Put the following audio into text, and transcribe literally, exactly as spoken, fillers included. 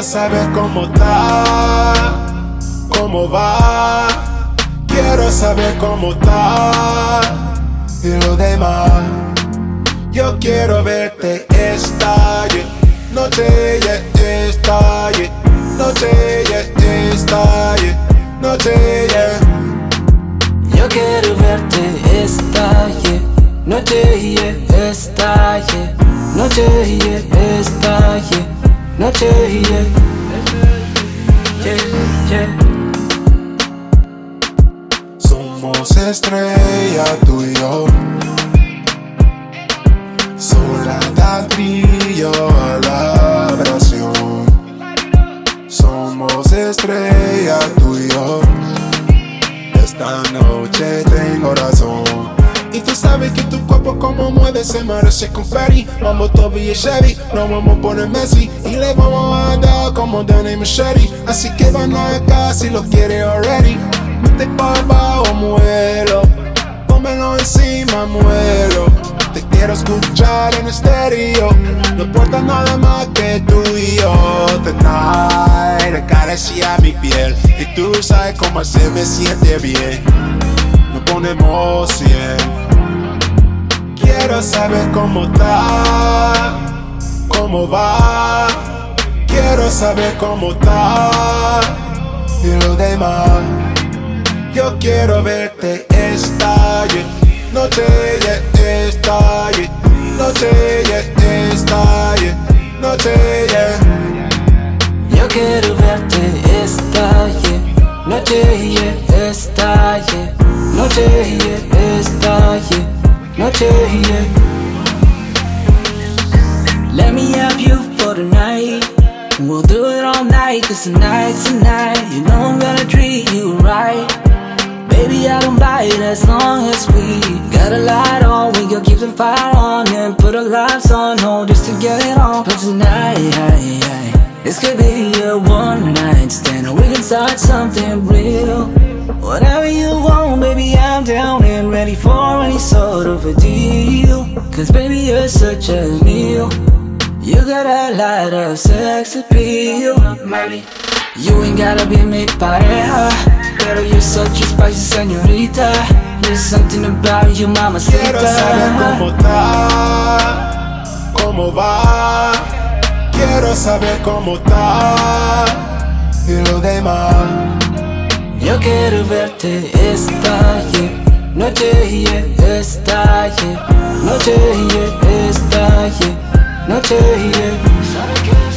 quiero saber cómo está, cómo va. Quiero saber cómo está y lo demás. Yo quiero verte esta noche, yeah, esta noche, yeah, esta noche, yeah. Yo quiero verte esta noche, yeah, esta noche, yeah, esta noche, yeah, yeah. Somos estrella, tú y yo. Soledad brillo a la oración. Somos estrella, tú y yo. Esta noche tengo razón. Y tú sabes que tu cuerpo como mueve se merece confeti. Vamos Toby y Chevy, no vamos por el Messi. Y le vamos a dar como Danny Machete. Así que van acá si lo quieres already. Mete pa' abajo, muero. Pónmelo encima, muero. Te quiero escuchar en estéreo. No importa nada más que tú y yo. Tonight, acariciar mi piel. Y tú sabes cómo hacerme sentir bien. Nos ponemos cien. Quiero saber cómo está, cómo va. Quiero saber cómo está y lo demás. Yo quiero verte esta noche, yeah, esta noche, yeah, esta noche, yeah. Yo quiero verte esta noche, yeah, esta noche, yeah, esta noche, yeah. Let me have you for the night. We'll do it all night, cause tonight, tonight, you know I'm gonna treat you right. Baby, I don't bite as long as we got a light on. We gon' keep the fire on and put our lives on hold just to get it on. But tonight, I, I, this could be a one night stand, or we can start something real. Whatever you want, baby, I'm down and ready for any sort of a deal. Cause baby, you're such a meal. You got a lot of sex appeal, mommy. You ain't gotta be mi pareja. Pero you're such a spicy señorita. There's something about you, mamacita. Quiero saber cómo está, cómo va. Quiero saber cómo está y lo demás. Yo quiero verte esta yeah, noche, yeah, esta yeah, noche, yeah, esta yeah, noche, yeah.